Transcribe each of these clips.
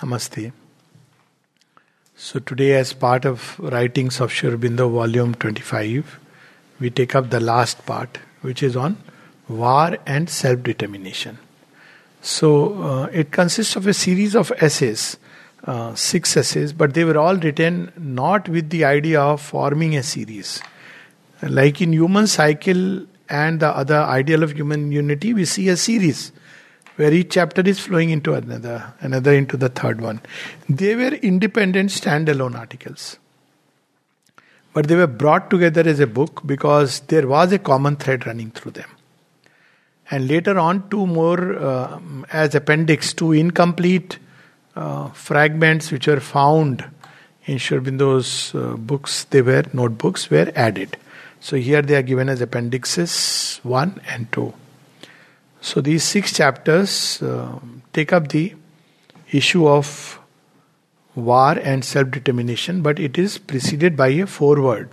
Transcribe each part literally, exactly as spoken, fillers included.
Namaste. So today, as part of Writings of Sri Aurobindo Volume twenty-five, we take up the last part, which is on war and self-determination. So uh, it consists of a series of essays, uh, six essays, but they were all written not with the idea of forming a series. Like in Human Cycle and the other ideal of human unity, we see a series where each chapter is flowing into another, another into the third one. They were independent, standalone articles. But they were brought together as a book because there was a common thread running through them. And later on, two more uh, as appendix, two incomplete uh, fragments which were found in Sri Aurobindo's uh, books, they were notebooks, were added. So here they are given as appendixes one and two. So these six chapters uh, take up the issue of war and self-determination, but it is preceded by a foreword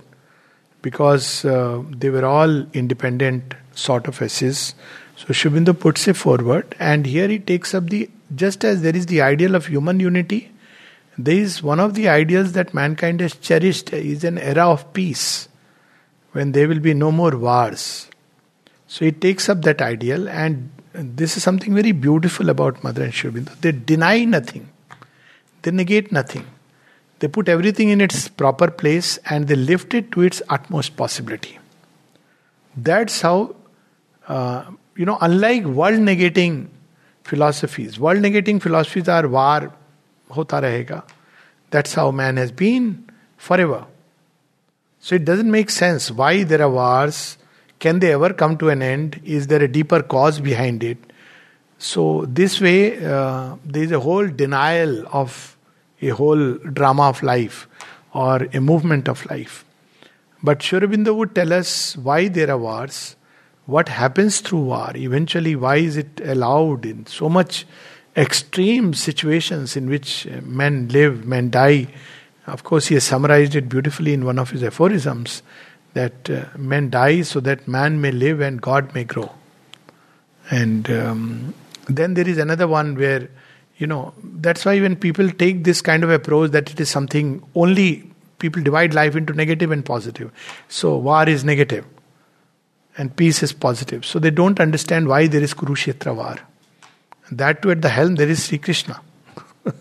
because uh, they were all independent sort of essays. So Sri Aurobindo puts a foreword, and here he takes up the, just as there is the ideal of human unity, there is one of the ideals that mankind has cherished is an era of peace when there will be no more wars. So it takes up that ideal, and this is something very beautiful about Mother and Sri Aurobindo. They deny nothing. They negate nothing. They put everything in its proper place and they lift it to its utmost possibility. That's how, uh, you know, unlike world-negating philosophies, world-negating philosophies are war, hota rahega. That's how man has been forever. So it doesn't make sense why there are wars. Can they ever come to an end? Is there a deeper cause behind it? So this way, uh, there is a whole denial of a whole drama of life or a movement of life. But Sri Aurobindo would tell us why there are wars, what happens through war, eventually why is it allowed in so much extreme situations in which men live, men die. Of course, he has summarized it beautifully in one of his aphorisms, that uh, men die so that man may live and God may grow. And um, then there is another one where, you know, that's why when people take this kind of approach that it is something only, people divide life into negative and positive. So war is negative and peace is positive. So they don't understand why there is Kurukshetra war. And that too at the helm there is Sri Krishna.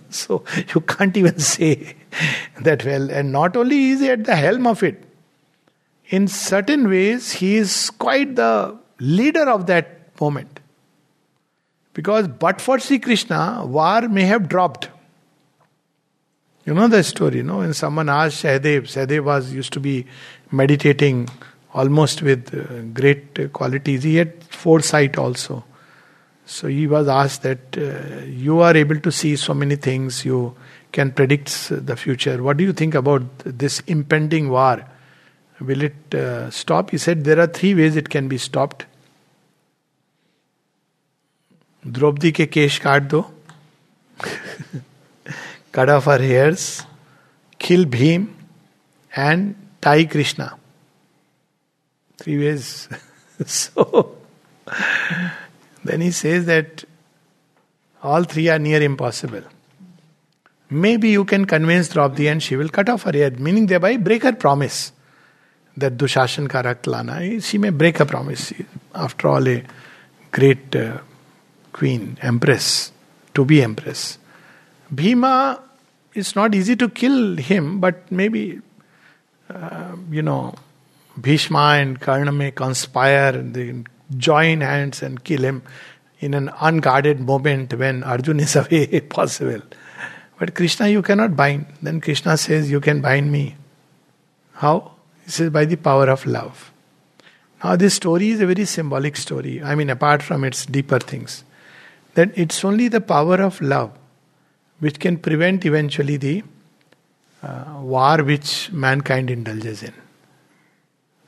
So you can't even say that well. And not only is he at the helm of it, in certain ways, he is quite the leader of that moment. Because but for Sri Krishna, war may have dropped. You know the story, no? When someone asked Shahdev, Shahdev was, used to be meditating almost with uh, great qualities. He had foresight also. So he was asked that, uh, you are able to see so many things, you can predict the future. What do you think about this impending war? Will it uh, stop? He said, there are three ways it can be stopped. Droupadi ke kesh kaat do. Cut off her hairs. Kill Bhim. And tie Krishna. Three ways. So, then he says that all three are near impossible. Maybe you can convince Droupadi and she will cut off her hair. Meaning thereby break her promise. That Dushasana ka rakt lana, she may break a promise. After all, a great uh, queen, empress, to be empress. Bhima, it's not easy to kill him, but maybe, uh, you know, Bhishma and Karna may conspire and they join hands and kill him in an unguarded moment when Arjuna is away, possible. But Krishna, you cannot bind. Then Krishna says, you can bind me. How? He says, by the power of love. Now this story is a very symbolic story. I mean, apart from its deeper things. That it's only the power of love which can prevent eventually the uh, war which mankind indulges in.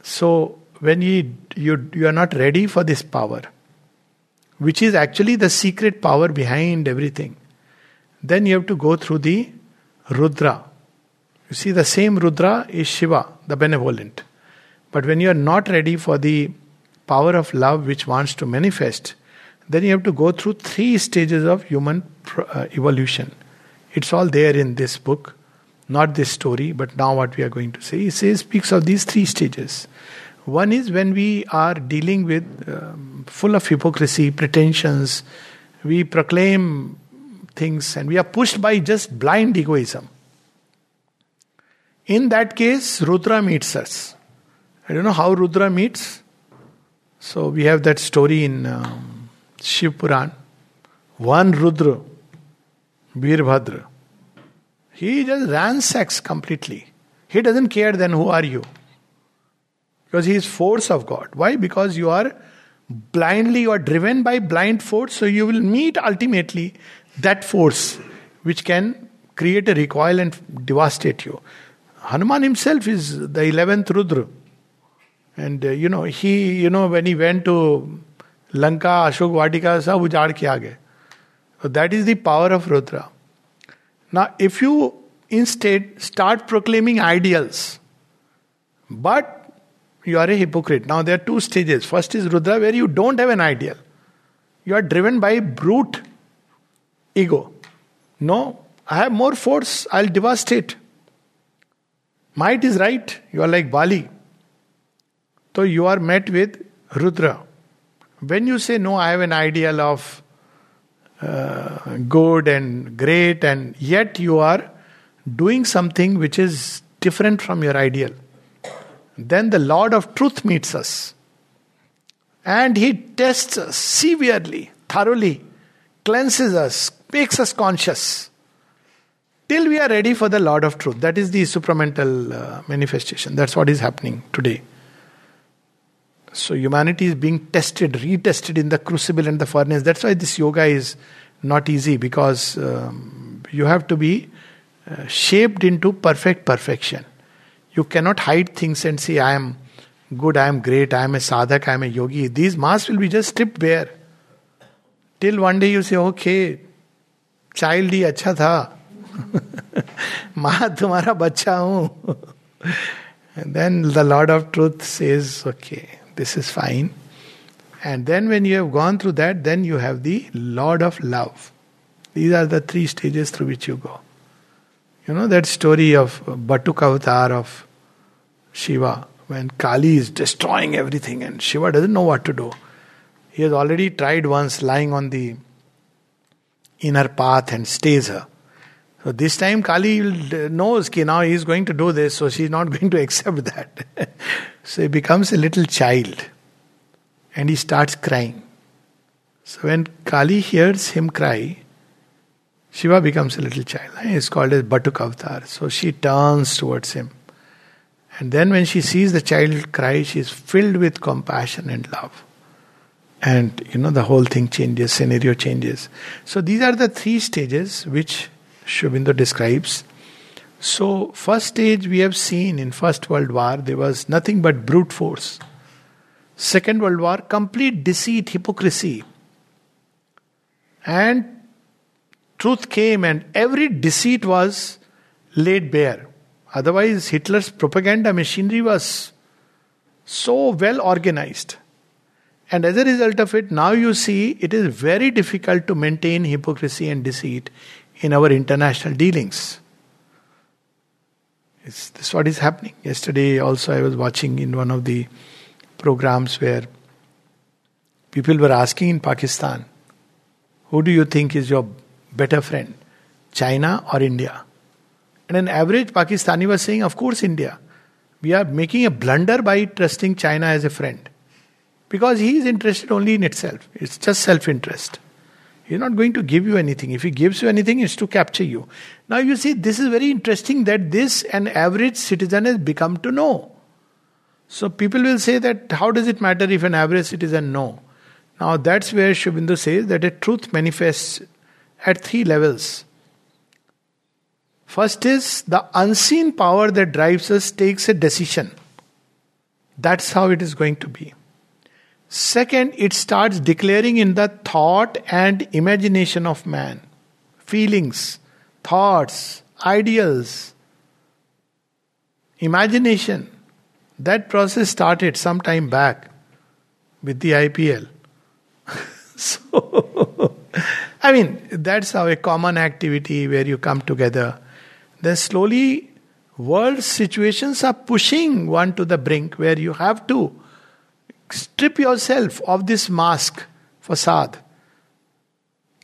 So, when you, you, you are not ready for this power, which is actually the secret power behind everything, then you have to go through the Rudra. You see, the same Rudra is Shiva, the benevolent. But when you are not ready for the power of love which wants to manifest, then you have to go through three stages of human evolution. It's all there in this book, not this story, but now what we are going to say. He says, speaks of these three stages. One is when we are dealing with, um, full of hypocrisy, pretensions, we proclaim things and we are pushed by just blind egoism. In that case, Rudra meets us. I don't know how Rudra meets. So we have that story in um, Shiva Puran. One Rudra, Virbhadra, he just ransacks completely. He doesn't care then who are you. Because he is force of God. Why? Because you are blindly, you are driven by blind force, so you will meet ultimately that force which can create a recoil and devastate you. Hanuman himself is the eleventh Rudra. And uh, you know, he, you know, when he went to Lanka, Ashok Vatika, sab ujaad ke aa gaye. So that is the power of Rudra. Now, if you instead start proclaiming ideals, but you are a hypocrite. Now there are two stages. First is Rudra, where you don't have an ideal. You are driven by brute ego. No, I have more force, I'll devastate. Might is right. You are like Bali. So you are met with Rudra. When you say, no, I have an ideal of uh, good and great, and yet you are doing something which is different from your ideal. Then the Lord of Truth meets us. And he tests us severely, thoroughly, cleanses us, makes us conscious. Till we are ready for the Lord of Truth. That is the supramental uh, manifestation. That's what is happening today. So humanity is being tested, retested in the crucible and the furnace. That's why this yoga is not easy. Because um, you have to be uh, shaped into perfect perfection. You cannot hide things and say, I am good, I am great, I am a sadhak, I am a yogi. These masks will be just stripped bare. Till one day you say, okay, child hi acha tha. Maa tumhara bachcha hu. And then the Lord of Truth says, okay, this is fine. And then when you have gone through that, then you have the Lord of Love. These are the three stages through which you go. You know that story of Batuk avatar of Shiva, when Kali is destroying everything and Shiva doesn't know what to do. He has already tried once lying on the inner path and stays her. So this time Kali knows that now he is going to do this, so she is not going to accept that. So he becomes a little child and he starts crying. So when Kali hears him cry, Shiva becomes a little child. He is called as Batuk avatar. So she turns towards him. And then when she sees the child cry, she is filled with compassion and love. And you know, the whole thing changes, scenario changes. So these are the three stages which Sri Aurobindo describes. So first stage we have seen in First World War, there was nothing but brute force. Second World War, complete deceit, hypocrisy. And truth came and every deceit was laid bare. Otherwise, Hitler's propaganda machinery was so well organized. And as a result of it, now you see it is very difficult to maintain hypocrisy and deceit in our international dealings. It's, this is what is happening. Yesterday also I was watching in one of the programs where people were asking in Pakistan, who do you think is your better friend, China or India? And an average Pakistani was saying, of course India. We are making a blunder by trusting China as a friend. Because he is interested only in itself. It's just self-interest. He is not going to give you anything. If he gives you anything, it's to capture you. Now you see, this is very interesting that this an average citizen has become to know. So people will say that how does it matter if an average citizen know? Now that's where Sri Aurobindo says that a truth manifests at three levels. First is the unseen power that drives us takes a decision. That's how it is going to be. Second, it starts declaring in the thought and imagination of man. Feelings, thoughts, ideals, imagination. That process started some time back with the I P L. So I mean, that's how a common activity where you come together. Then slowly, world situations are pushing one to the brink where you have to strip yourself of this mask, facade.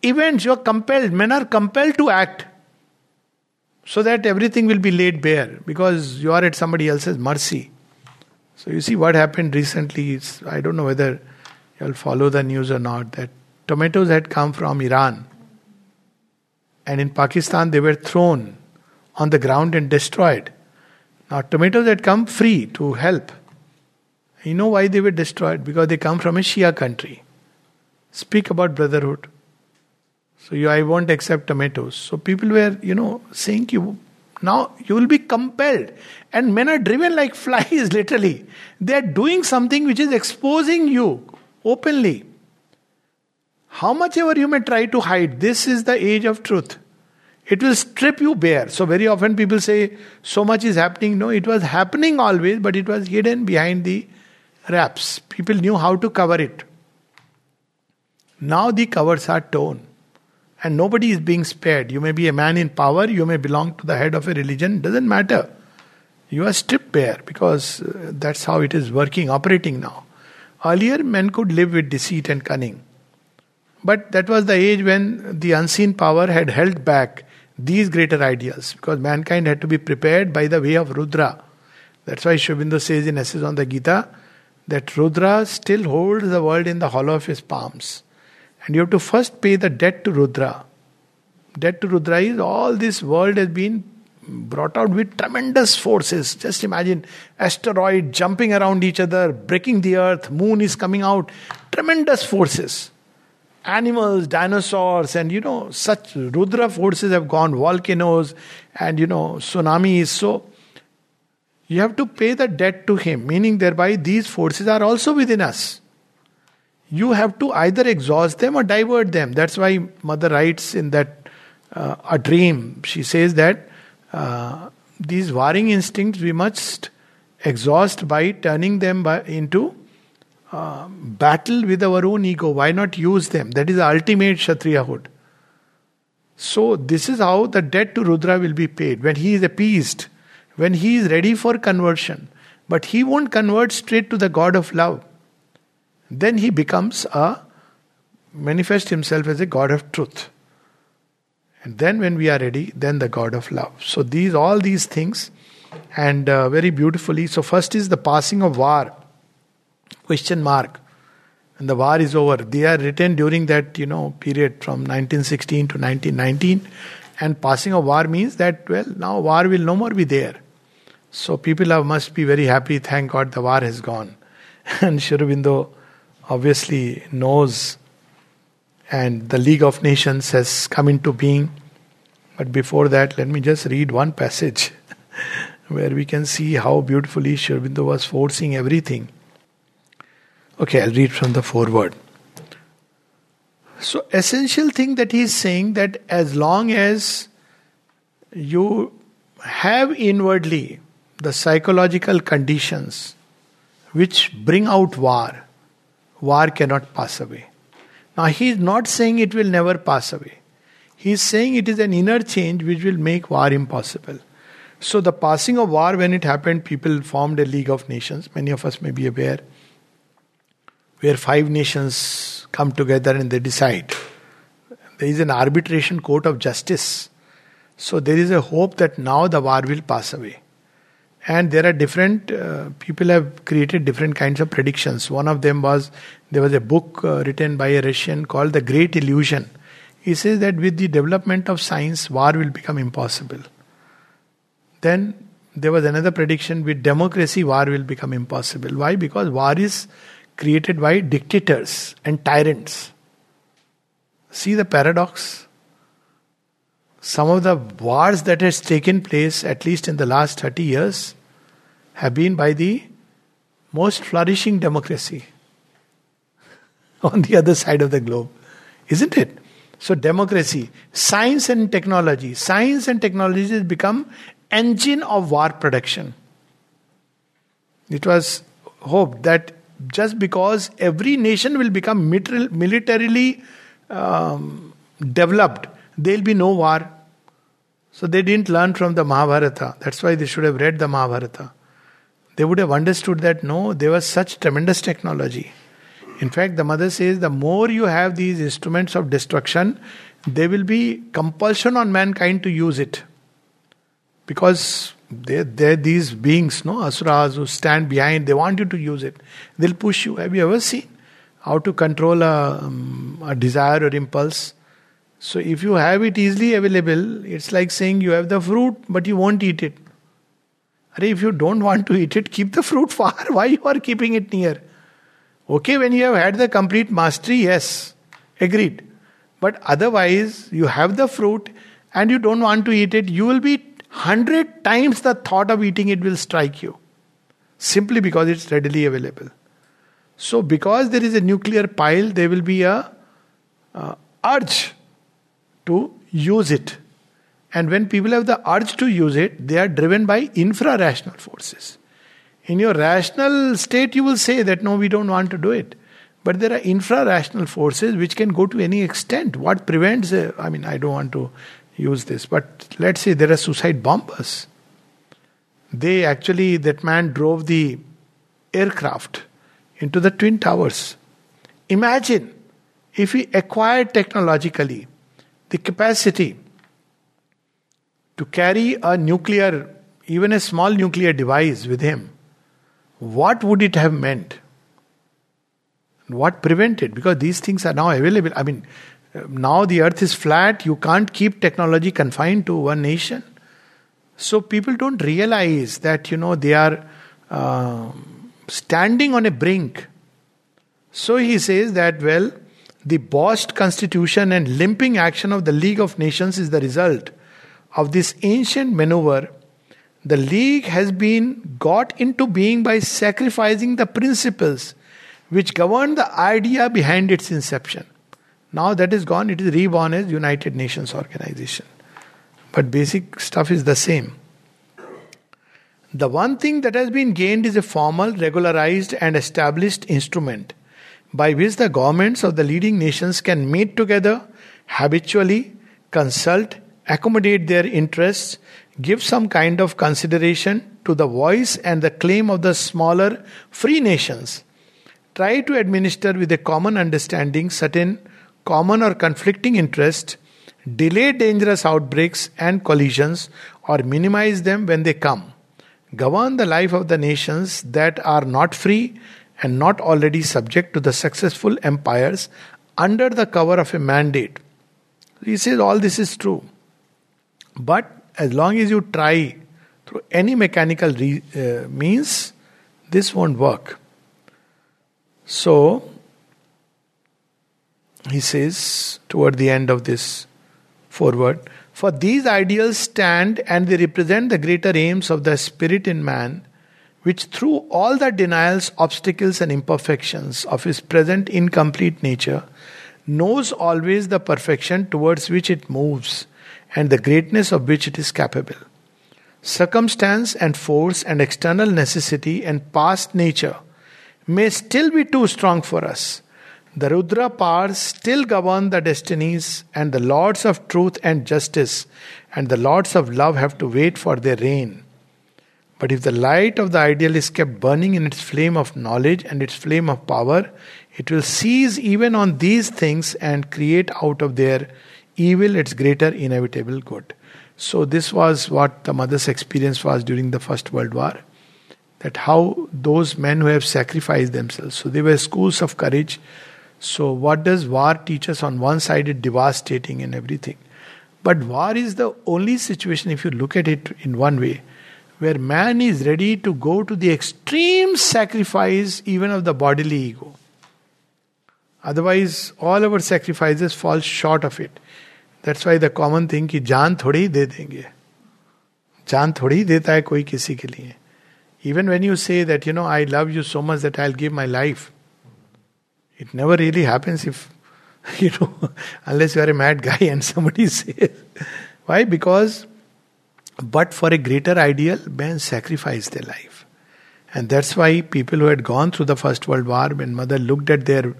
Events, you are compelled, men are compelled to act so that everything will be laid bare because you are at somebody else's mercy. So you see what happened recently, it's, I don't know whether you will follow the news or not, that tomatoes had come from Iran and in Pakistan they were thrown on the ground and destroyed. Now tomatoes had come free to help. You know why they were destroyed? Because they come from a Shia country. Speak about brotherhood. So you, I won't accept tomatoes. So people were, you know, saying you now you will be compelled. And men are driven like flies, literally. They are doing something which is exposing you openly. How much ever you may try to hide, this is the age of truth. It will strip you bare. So very often people say, so much is happening. No, it was happening always, but it was hidden behind the wraps. People knew how to cover it. Now the covers are torn. And nobody is being spared. You may be a man in power, you may belong to the head of a religion, doesn't matter. You are stripped bare because that's how it is working, operating now. Earlier, men could live with deceit and cunning. But that was the age when the unseen power had held back these greater ideals because mankind had to be prepared by the way of Rudra. That's why Sri Aurobindo says in Essays on the Gita that Rudra still holds the world in the hollow of his palms. And you have to first pay the debt to Rudra. Debt to Rudra is all this world has been brought out with tremendous forces. Just imagine asteroid jumping around each other, breaking the earth, moon is coming out. Tremendous forces. Animals, dinosaurs and you know such Rudra forces have gone, volcanoes and you know tsunamis. So you have to pay the debt to him. Meaning thereby these forces are also within us. You have to either exhaust them or divert them. That's why Mother writes in that uh, a dream. She says that uh, these warring instincts we must exhaust by turning them by, into uh, battle with our own ego. Why not use them? That is the ultimate Kshatriyahood. So this is how the debt to Rudra will be paid. When he is appeased, when he is ready for conversion. But he won't convert straight to the God of love. Then he becomes a, manifests himself as a God of truth. And then when we are ready, then the God of love. So these, all these things, and uh, very beautifully, so first is the passing of war, question mark, and the war is over. They are written during that, you know, period from nineteen sixteen to nineteen nineteen, and passing of war means that, well, now war will no more be there. So people are, must be very happy, thank God the war has gone. And Sri Aurobindo obviously knows, and the League of Nations has come into being. But before that, let me just read one passage where we can see how beautifully Sri Aurobindo was forcing everything. Okay, I'll read from the foreword. So, essential thing that he is saying that as long as you have inwardly the psychological conditions which bring out war, war cannot pass away. Now he is not saying it will never pass away. He is saying it is an inner change which will make war impossible. So the passing of war, when it happened, people formed a League of Nations. Many of us may be aware, where five nations come together and they decide. There is an arbitration court of justice. So there is a hope that now the war will pass away. And there are different, uh, people have created different kinds of predictions. One of them was, there was a book uh, written by a Russian called The Great Illusion. He says that with the development of science, war will become impossible. Then there was another prediction, with democracy, war will become impossible. Why? Because war is created by dictators and tyrants. See the paradox? Some of the wars that has taken place, at least in the last thirty years, have been by the most flourishing democracy on the other side of the globe. Isn't it? So democracy, science and technology. Science and technology has become engine of war production. It was hoped that just because every nation will become militarily um, developed, there will be no war. So they didn't learn from the Mahabharata. That's why they should have read the Mahabharata. They would have understood that no, there was such tremendous technology. In fact, the mother says, the more you have these instruments of destruction, there will be compulsion on mankind to use it. Because they're, they're these beings, no, asuras who stand behind, they want you to use it. They'll push you. Have you ever seen how to control a, um, a desire or impulse? So if you have it easily available, it's like saying you have the fruit, but you won't eat it. If you don't want to eat it, keep the fruit far. Why you are keeping it near? Okay, when you have had the complete mastery, yes, agreed. But otherwise, you have the fruit and you don't want to eat it, you will be hundred times the thought of eating it will strike you. Simply because it's readily available. So because there is a nuclear pile, there will be a uh, urge to use it. And when people have the urge to use it, they are driven by infra-rational forces. In your rational state, you will say that no, we don't want to do it. But there are infra-rational forces which can go to any extent. What prevents, uh, I mean, I don't want to use this, but let's say there are suicide bombers. They actually, that man drove the aircraft into the Twin Towers. Imagine if we acquired technologically the capacity to carry a nuclear, even a small nuclear device with him, what would it have meant? What prevented? Because these things are now available. I mean, now the earth is flat, you can't keep technology confined to one nation. So people don't realize that, you know, they are uh, standing on a brink. So he says that, well, the bossed constitution and limping action of the League of Nations is the result of this ancient maneuver. The League has been got into being by sacrificing the principles which govern the idea behind its inception. Now that is gone, it is reborn as United Nations Organization. But basic stuff is the same. The one thing that has been gained is a formal, regularized and established instrument by which the governments of the leading nations can meet together, habitually, consult, accommodate their interests, give some kind of consideration to the voice and the claim of the smaller free nations. Try to administer with a common understanding certain common or conflicting interests, delay dangerous outbreaks and collisions or minimize them when they come. Govern the life of the nations that are not free and not already subject to the successful empires under the cover of a mandate. He says all this is true. But as long as you try through any mechanical re- uh, means, this won't work. So, he says toward the end of this foreword, for these ideals stand and they represent the greater aims of the spirit in man, which through all the denials, obstacles and imperfections of his present incomplete nature, knows always the perfection towards which it moves and the greatness of which it is capable. Circumstance and force and external necessity and past nature may still be too strong for us. The Rudra powers still govern the destinies, and the lords of truth and justice and the lords of love have to wait for their reign. But if the light of the ideal is kept burning in its flame of knowledge and its flame of power, it will seize even on these things and create out of their evil its greater inevitable good. So this was what the mother's experience was during the First World War. That how those men who have sacrificed themselves. So they were schools of courage. So what does war teach us? On one side it's devastating and everything. But war is the only situation, if you look at it in one way, where man is ready to go to the extreme sacrifice even of the bodily ego. Otherwise all our sacrifices fall short of it. That's why the common thing ki jaan thodi hi de denge. Jaan thodi hi deta hai koi kisi ke liye. Even when you say that, you know, I love you so much that I'll give my life, it never really happens if, you know, unless you are a mad guy and somebody says. Why? Because, but for a greater ideal, men sacrificed their life. And that's why people who had gone through the First World War, when mother looked at their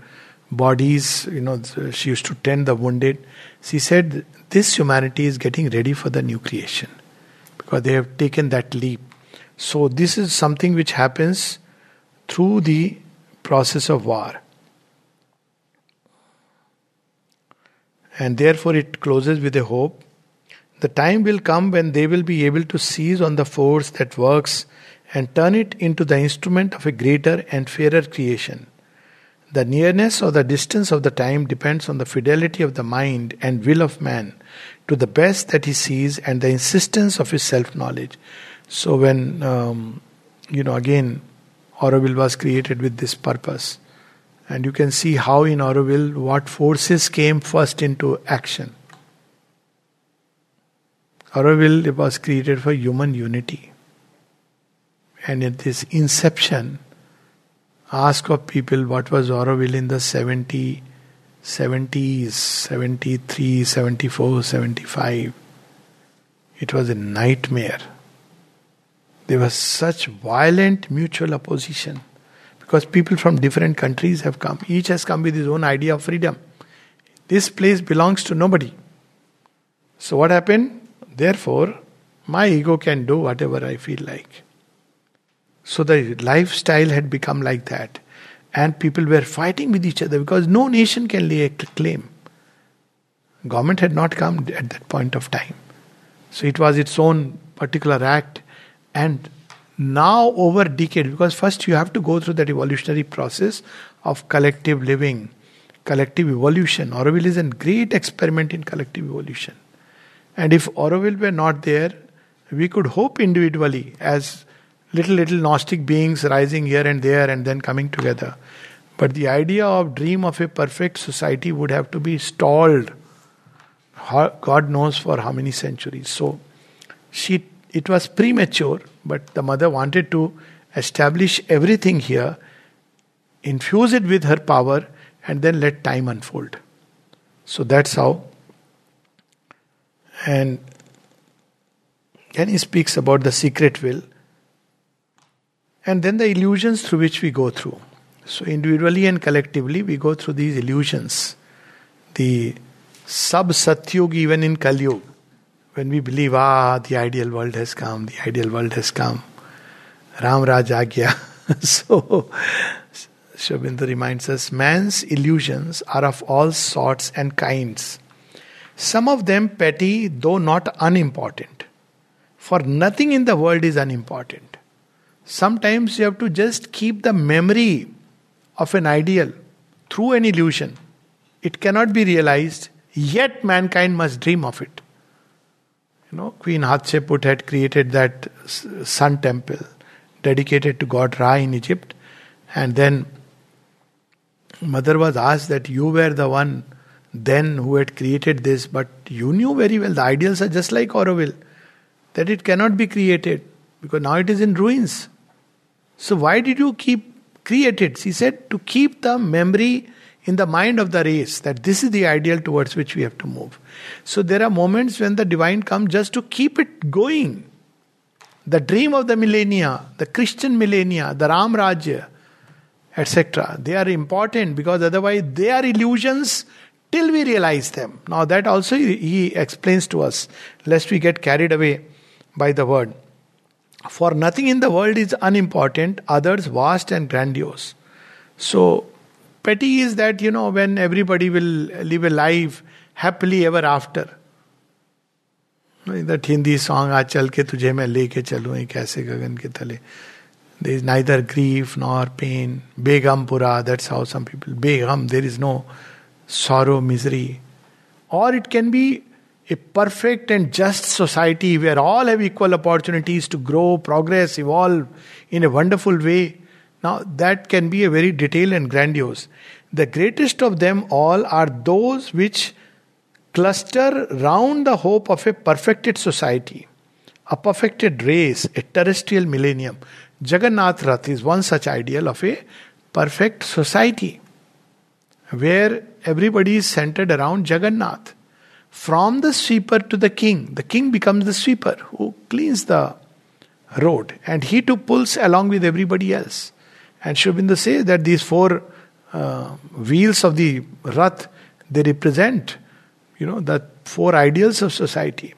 bodies, you know, she used to tend the wounded. She said, this humanity is getting ready for the new creation because they have taken that leap. So this is something which happens through the process of war. And therefore it closes with a hope. The time will come when they will be able to seize on the force that works and turn it into the instrument of a greater and fairer creation. The nearness or the distance of the time depends on the fidelity of the mind and will of man to the best that he sees and the insistence of his self-knowledge. So when, um, you know, again, Auroville was created with this purpose. And you can see how in Auroville, what forces came first into action. Auroville was created for human unity. And at this inception, ask of people what was Auroville in the seventy, seventies, seventy-three, seventy-four, seventy-five. It was a nightmare. There was such violent mutual opposition because people from different countries have come. Each has come with his own idea of freedom. This place belongs to nobody. So what happened? Therefore, my ego can do whatever I feel like. So the lifestyle had become like that. And people were fighting with each other because no nation can lay a claim. Government had not come at that point of time. So it was its own particular act. And now over decades, because first you have to go through that evolutionary process of collective living, collective evolution. Auroville is a great experiment in collective evolution. And if Auroville were not there, we could hope individually as little, little Gnostic beings rising here and there and then coming together. But the idea of dream of a perfect society would have to be stalled, God knows for how many centuries. So she it was premature, but the mother wanted to establish everything here, infuse it with her power, and then let time unfold. So that's how. And then he speaks about the secret will, and then the illusions through which we go through. So individually and collectively, we go through these illusions. The sub-satyug even in Kalyug. When we believe, ah, the ideal world has come, the ideal world has come. Ram Rajya Agya. So, Sri Aurobindo reminds us, man's illusions are of all sorts and kinds. Some of them petty, though not unimportant. For nothing in the world is unimportant. Sometimes you have to just keep the memory of an ideal through an illusion. It cannot be realized, yet mankind must dream of it. You know, Queen Hatsheput had created that sun temple dedicated to god Ra in Egypt, and then mother was asked that you were the one then who had created this, but you knew very well the ideals are just like Auroville, that it cannot be created because now it is in ruins. So why did you keep create it? She said to keep the memory in the mind of the race, that this is the ideal towards which we have to move. So there are moments when the divine comes just to keep it going. The dream of the millennia, the Christian millennia, the Ram Rajya, et cetera. They are important because otherwise they are illusions till we realize them. Now that also he explains to us, lest we get carried away by the word. For nothing in the world is unimportant, others vast and grandiose. So petty is that, you know, when everybody will live a life happily ever after. That Hindi song, "Aa chal ke tujhe main leke chalu ek aise gagan ke tale." There is neither grief nor pain. Begum pura, that's how some people. Begum, there is no sorrow, misery. Or it can be a perfect and just society where all have equal opportunities to grow, progress, evolve in a wonderful way. Now that can be a very detailed and grandiose. The greatest of them all are those which cluster round the hope of a perfected society, a perfected race, a terrestrial millennium. Jagannath Rath is one such ideal of a perfect society where everybody is centered around Jagannath. From the sweeper to the king, the king becomes the sweeper who cleans the road and he too pulls along with everybody else. And Sri Aurobindo says that these four uh, wheels of the Rath, they represent, you know, the four ideals of society.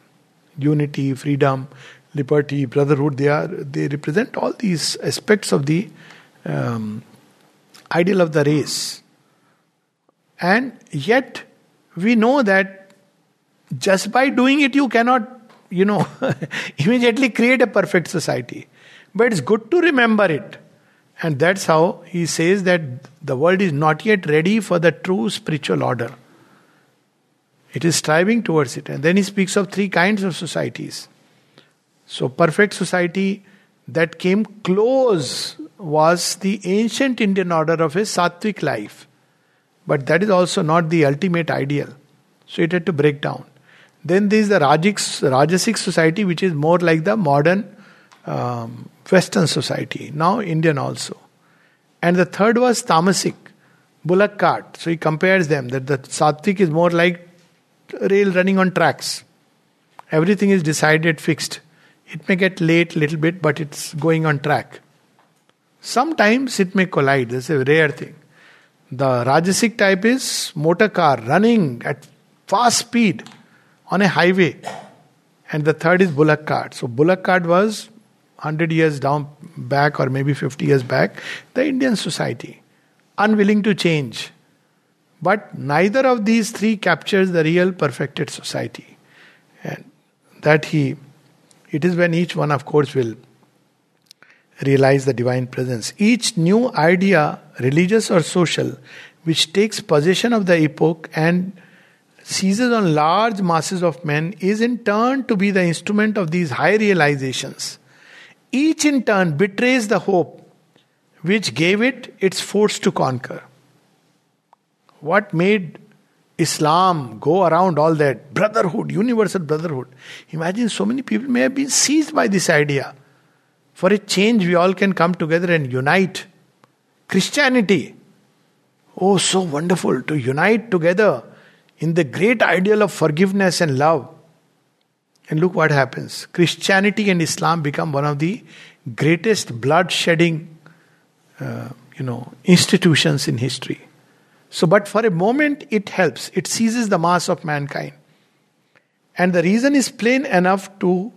Unity, freedom, liberty, brotherhood, they are they represent all these aspects of the um, ideal of the race. And yet, we know that just by doing it, you cannot, you know, immediately create a perfect society. But it's good to remember it. And that's how he says that the world is not yet ready for the true spiritual order. It is striving towards it. And then he speaks of three kinds of societies. So perfect society that came close was the ancient Indian order of a sattvic life. But that is also not the ultimate ideal. So it had to break down. Then there is the Rajasic society, which is more like the modern um, Western society, now Indian also. And the third was Tamasic, bullock cart. So he compares them, that the Sattvic is more like rail running on tracks. Everything is decided, fixed. It may get late a little bit, but it's going on track. Sometimes it may collide, that's a rare thing. The Rajasic type is motor car running at fast speed on a highway. And the third is bullock cart. So bullock cart was one hundred years down back, or maybe fifty years back, the Indian society, unwilling to change. But neither of these three captures the real perfected society. And that he, it is when each one of course will realize the divine presence. Each new idea, religious or social, which takes possession of the epoch and seizes on large masses of men is in turn to be the instrument of these high realizations. Each in turn betrays the hope which gave it its force to conquer. What made Islam go around all that? Brotherhood, universal brotherhood. Imagine so many people may have been seized by this idea. For a change we all can come together and unite. Christianity. Oh, so wonderful to unite together in the great ideal of forgiveness and love. And look what happens. Christianity and Islam become one of the greatest blood-shedding uh, you know, institutions in history. So, but for a moment it helps. It seizes the mass of mankind. And the reason is plain enough to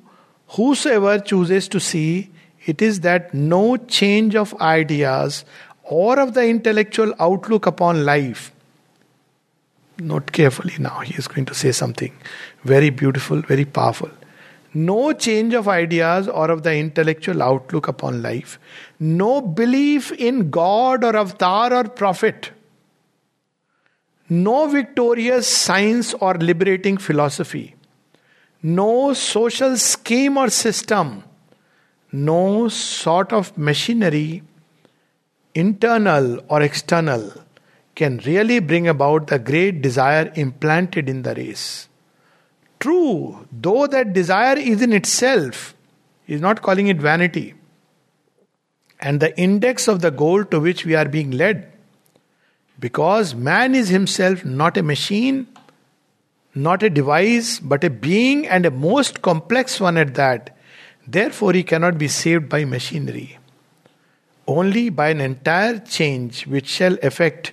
whosoever chooses to see. It is that no change of ideas or of the intellectual outlook upon life. Note carefully now, he is going to say something very beautiful, very powerful. No change of ideas or of the intellectual outlook upon life. No belief in God or avatar or prophet. No victorious science or liberating philosophy. No social scheme or system. No sort of machinery, internal or external, can really bring about the great desire implanted in the race. True, though that desire is in itself, he is not calling it vanity, and the index of the goal to which we are being led, because man is himself not a machine, not a device, but a being, and a most complex one at that. Therefore, he cannot be saved by machinery. Only by an entire change which shall affect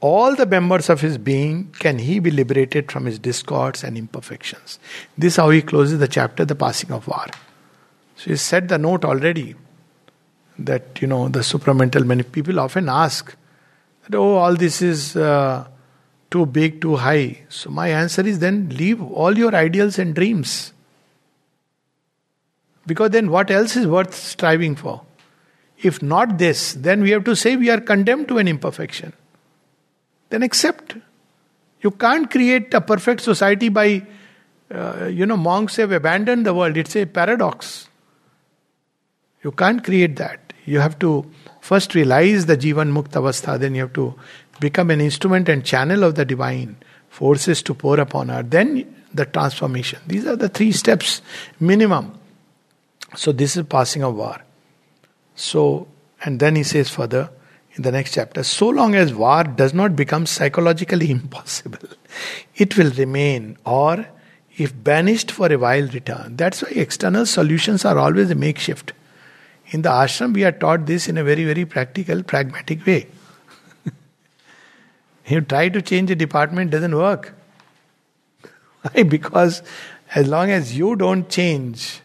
all the members of his being can he be liberated from his discords and imperfections. This is how he closes the chapter, The Passing of War. So he said the note already that, you know, the supramental, many people often ask that, oh, all this is uh, too big, too high. So my answer is then leave all your ideals and dreams. Because then what else is worth striving for? If not this, then we have to say we are condemned to an imperfection. Then accept. You can't create a perfect society by, uh, you know, monks have abandoned the world. It's a paradox. You can't create that. You have to first realize the Jivan Mukta Avastha, then you have to become an instrument and channel of the divine forces to pour upon her. Then the transformation. These are the three steps minimum. So this is passing of war. So, and then he says further in the next chapter, so long as war does not become psychologically impossible, it will remain, or if banished for a while, return. That's why external solutions are always a makeshift. In the ashram, we are taught this in a very, very practical, pragmatic way. You try to change a department, doesn't work. Why? Because as long as you don't change,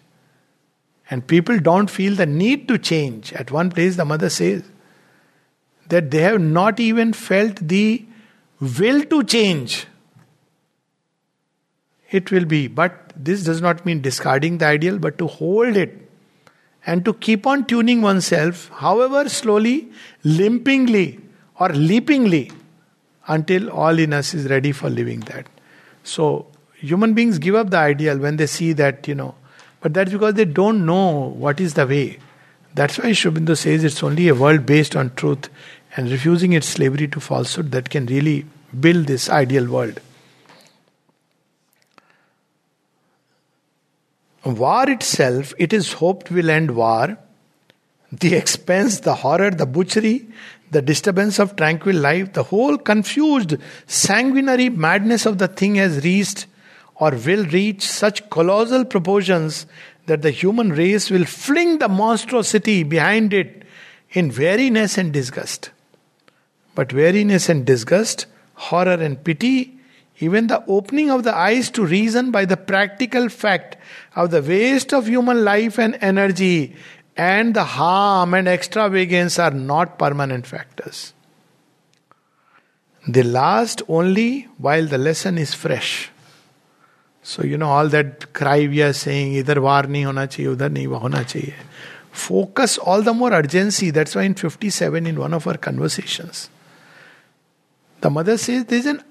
and people don't feel the need to change. At one place the mother says that they have not even felt the will to change. It will be, but this does not mean discarding the ideal, but to hold it and to keep on tuning oneself, however slowly, limpingly or leapingly, until all in us is ready for living that. So human beings give up the ideal when they see that, you know, but that's because they don't know what is the way. That's why Aurobindo says it's only a world based on truth and refusing its slavery to falsehood that can really build this ideal world. War itself, it is hoped, will end war. The expense, the horror, the butchery, the disturbance of tranquil life, the whole confused, sanguinary madness of the thing has reached or will reach such colossal proportions that the human race will fling the monstrosity behind it in weariness and disgust. But weariness and disgust, horror and pity, even the opening of the eyes to reason by the practical fact of the waste of human life and energy and the harm and extravagance are not permanent factors. They last only while the lesson is fresh. So you know all that cry we are saying, idhar war nahi hona chahiye, udhar nahi hona chahiye. Focus all the more urgency. That's why in fifty-seven, in one of our conversations, the mother says there is an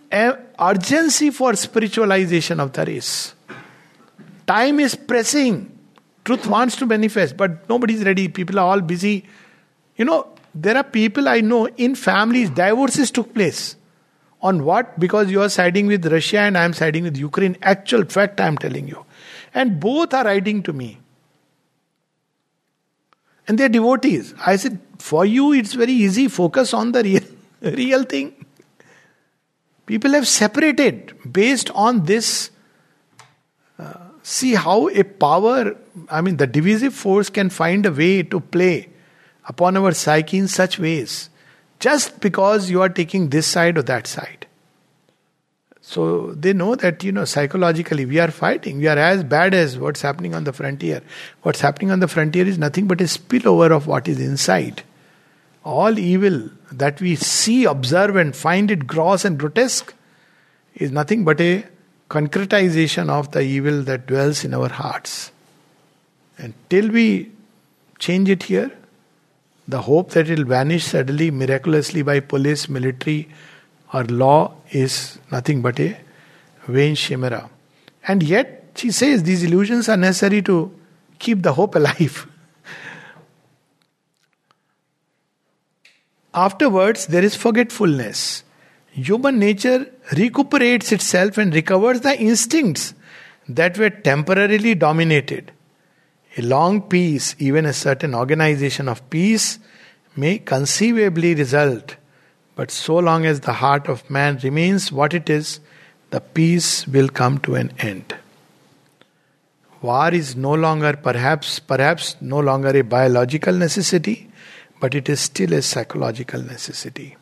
urgency for spiritualization of the race. Time is pressing. Truth wants to manifest, but nobody is ready. People are all busy. You know, there are people I know in families, divorces took place. On what? Because you are siding with Russia and I am siding with Ukraine. Actual fact I am telling you. And both are writing to me. And they are devotees. I said, for you it's very easy. Focus on the real, real thing. People have separated based on this. Uh, see how a power, I mean the divisive force can find a way to play upon our psyche in such ways. Just because you are taking this side or that side. So they know that, you know, psychologically we are fighting. We are as bad as what's happening on the frontier. What's happening on the frontier is nothing but a spillover of what is inside. All evil that we see, observe and find it gross and grotesque is nothing but a concretization of the evil that dwells in our hearts. And till we change it here, the hope that it will vanish suddenly, miraculously by police, military or law is nothing but a vain chimera. And yet, she says, these illusions are necessary to keep the hope alive. Afterwards, there is forgetfulness. Human nature recuperates itself and recovers the instincts that were temporarily dominated. A long peace, even a certain organization of peace, may conceivably result. But so long as the heart of man remains what it is, the peace will come to an end. War is no longer, perhaps, perhaps no longer a biological necessity, but it is still a psychological necessity.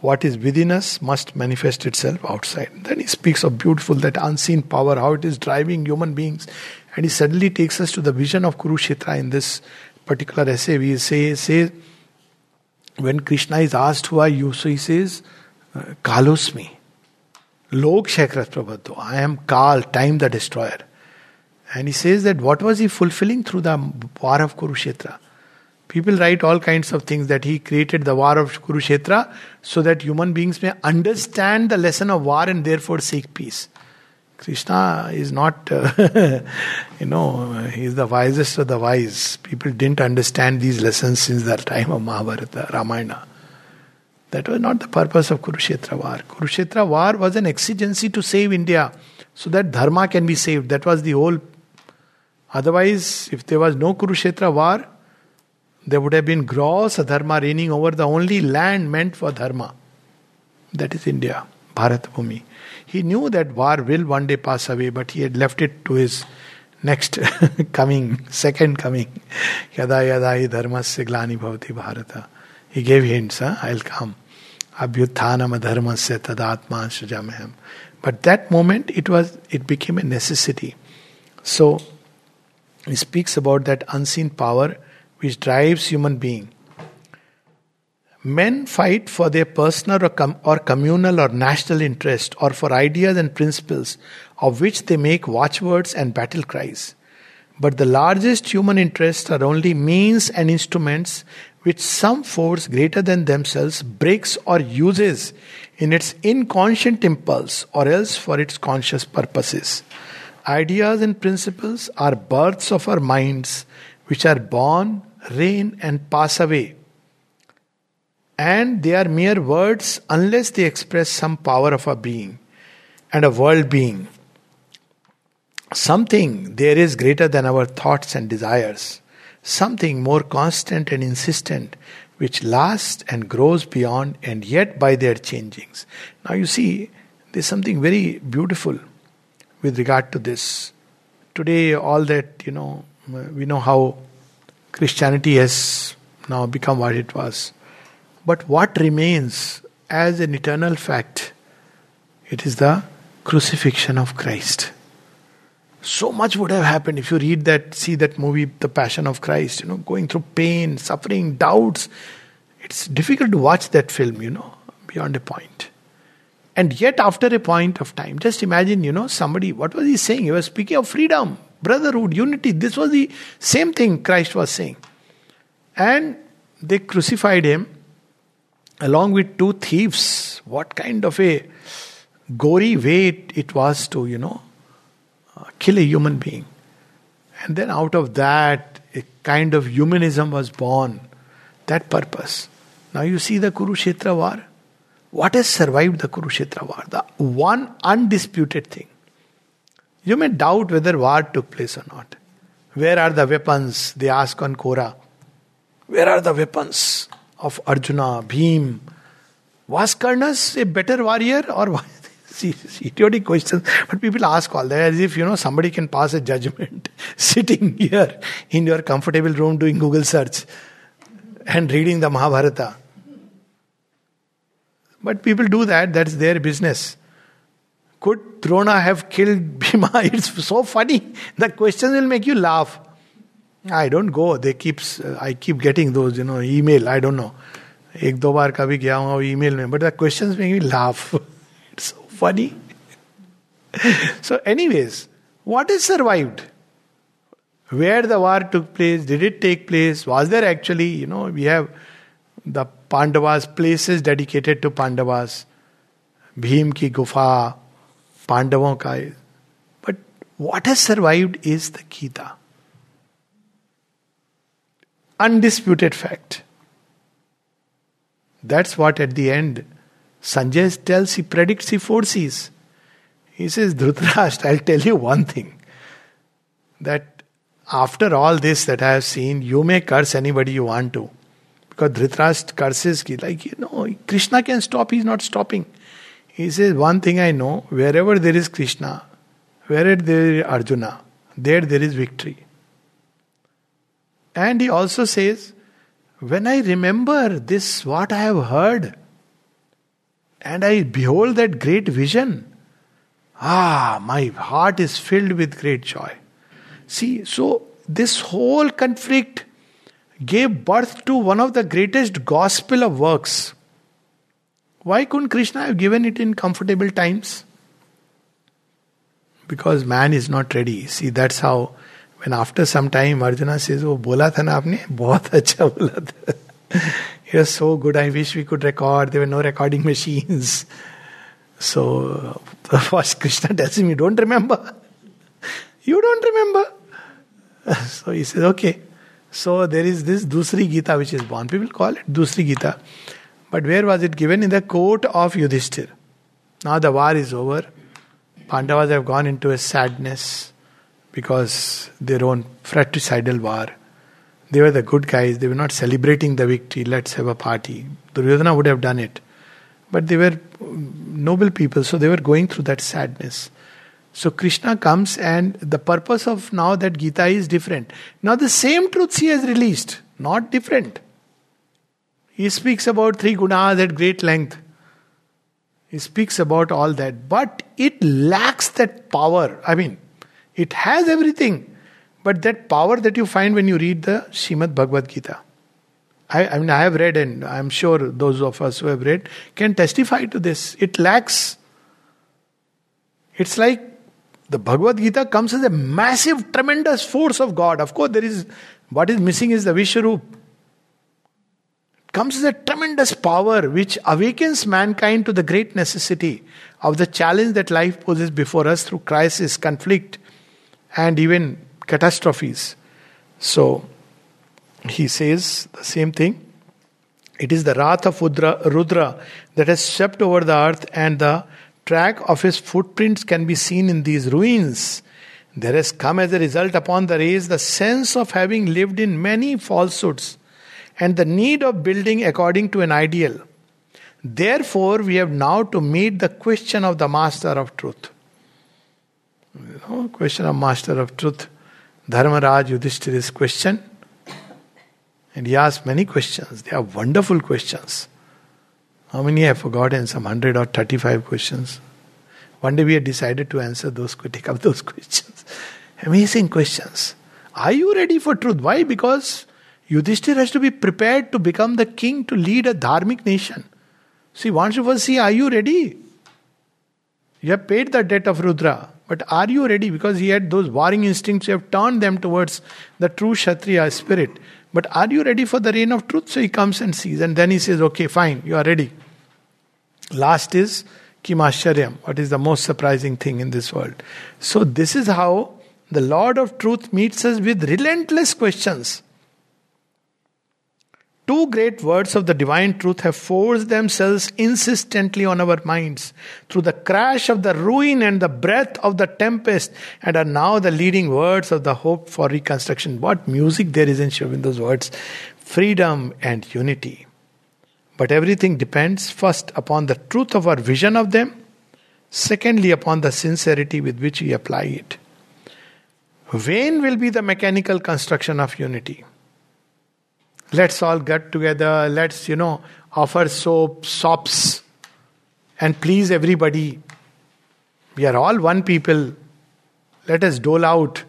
What is within us must manifest itself outside. Then he speaks of beautiful, that unseen power, how it is driving human beings. And he suddenly takes us to the vision of Kurukshetra in this particular essay. We say, say when Krishna is asked, who are you? So he says, Kalosmi. Lok Shekrat Prabhatto. I am Kal, time the destroyer. And he says that what was he fulfilling through the war of Kurukshetra? People write all kinds of things that he created the war of Kurukshetra so that human beings may understand the lesson of war and therefore seek peace. Krishna is not, uh, you know, he is the wisest of the wise. People didn't understand these lessons since the time of Mahabharata, Ramayana. That was not the purpose of Kurukshetra war. Kurukshetra war was an exigency to save India so that dharma can be saved. That was the whole. Otherwise, if there was no Kurukshetra war, there would have been gross adharma reigning over the only land meant for dharma. That is India, Bharat Bhumi. He knew that war will one day pass away, but he had left it to his next coming, second coming. Yada yada hi dharmasya glani bhavati bharata. He gave hints, huh? I'll come. Abhyuthanam dharmasya tadatman sujamaham. But that moment it was it became a necessity. So he speaks about that unseen power which drives human being. Men fight for their personal or, com- or communal or national interest, or for ideas and principles of which they make watchwords and battle cries. But the largest human interests are only means and instruments which some force greater than themselves breaks or uses in its inconscient impulse or else for its conscious purposes. Ideas and principles are births of our minds which are born, reign and pass away. And they are mere words unless they express some power of a being and a world being. Something there is greater than our thoughts and desires, something more constant and insistent, which lasts and grows beyond and yet by their changings. Now you see, there's something very beautiful with regard to this. Today, all that, you know, we know how Christianity has now become what it was. But what remains as an eternal fact, it is the crucifixion of Christ. So much would have happened if you read that, see that movie, The Passion of Christ, you know, going through pain, suffering, doubts. It's difficult to watch that film, you know, beyond a point. And yet after a point of time, just imagine, you know, somebody, what was he saying? He was speaking of freedom, brotherhood, unity. This was the same thing Christ was saying. And they crucified him along with two thieves. What kind of a gory way it, it was to, you know, uh, kill a human being. And then out of that, a kind of humanism was born. That purpose. Now you see the Kurukshetra war. What has survived the Kurukshetra war? The one undisputed thing. You may doubt whether war took place or not. Where are the weapons? They ask on Korah. Where are the weapons of Arjuna, Bhim? Was Karna a better warrior? Or see, idiotic questions. But people ask all that as if, you know, somebody can pass a judgment sitting here in your comfortable room doing Google search and reading the Mahabharata. But people do that. That's their business. Could Drona have killed Bhima? It's so funny. The questions will make you laugh. I don't go. They keeps. Uh, I keep getting those, you know, email. I don't know. Ek do baar kabhi gaya hoon email mein. But the questions make me laugh. It's so funny. So, anyways, what is survived? Where the war took place? Did it take place? Was there actually? You know, we have the Pandavas, places dedicated to Pandavas, Bhim ki gufa, Pandavon ka. But what has survived is the Gita. Undisputed fact. That's what at the end Sanjay tells, he predicts, he foresees. He says, Dhritarashtra, I'll tell you one thing. That after all this that I have seen, you may curse anybody you want to. Because Dhritarashtra curses, like, you know, Krishna can stop, he's not stopping. He says, one thing I know, wherever there is Krishna, wherever there is Arjuna, there there is victory. And he also says, when I remember this, what I have heard, and I behold that great vision, ah, my heart is filled with great joy. See, so this whole conflict gave birth to one of the greatest gospel of works. Why couldn't Krishna have given it in comfortable times? Because man is not ready. See, that's how. And after some time, Arjuna says, oh, bola tha na aapne? Bahut acha bola tha. It was so good. I wish we could record. There were no recording machines. So, first Krishna tells him, you don't remember. You don't remember. So he says, okay. So there is this Dusri Gita which is born. People call it Dusri Gita. But where was it given? In the court of Yudhishthir. Now the war is over. Pandavas have gone into a sadness. Because their own fratricidal war. They were the good guys. They were not celebrating the victory. Let's have a party. Duryodhana would have done it. But they were noble people. So they were going through that sadness. So Krishna comes and the purpose of now that Gita is different. Now the same truths he has released. Not different. He speaks about three gunas at great length. He speaks about all that, but it lacks that power. I mean, it has everything, but that power that you find when you read the Srimad Bhagavad Gita. I, I mean, I have read, and I am sure those of us who have read can testify to this. It lacks. It's like the Bhagavad Gita comes as a massive, tremendous force of God. Of course, there is what is missing is the Vishwaroop. It comes as a tremendous power which awakens mankind to the great necessity of the challenge that life poses before us through crisis, conflict, and even catastrophes. So, he says the same thing. It is the wrath of Rudra, Rudra that has swept over the earth, and the track of his footprints can be seen in these ruins. There has come as a result upon the race the sense of having lived in many falsehoods and the need of building according to an ideal. Therefore, we have now to meet the question of the Master of Truth. You know, question of Master of Truth. Dharmaraj Yudhishthir's question. And he asked many questions. They are wonderful questions. How many I have forgotten? Some hundred or thirty-five questions. One day we had decided to answer those, take up those questions. Amazing questions. Are you ready for truth? Why? Because Yudhishthir has to be prepared to become the king to lead a dharmic nation. See, once you first see, are you ready? You have paid the debt of Rudra, but are you ready? Because he had those warring instincts, you have turned them towards the true Kshatriya spirit. But are you ready for the reign of truth? So he comes and sees, and then he says, okay, fine, you are ready. Last is Kimashcharyam, what is the most surprising thing in this world. So this is how the Lord of Truth meets us with relentless questions. Two great words of the divine truth have forced themselves insistently on our minds through the crash of the ruin and the breath of the tempest, and are now the leading words of the hope for reconstruction. What music there is in Aurobindo's words. Freedom and unity. But everything depends first upon the truth of our vision of them, secondly upon the sincerity with which we apply it. Vain will be the mechanical construction of unity. Let's all get together, let's, you know, offer soap, sops, and please everybody. We are all one people. Let us dole out.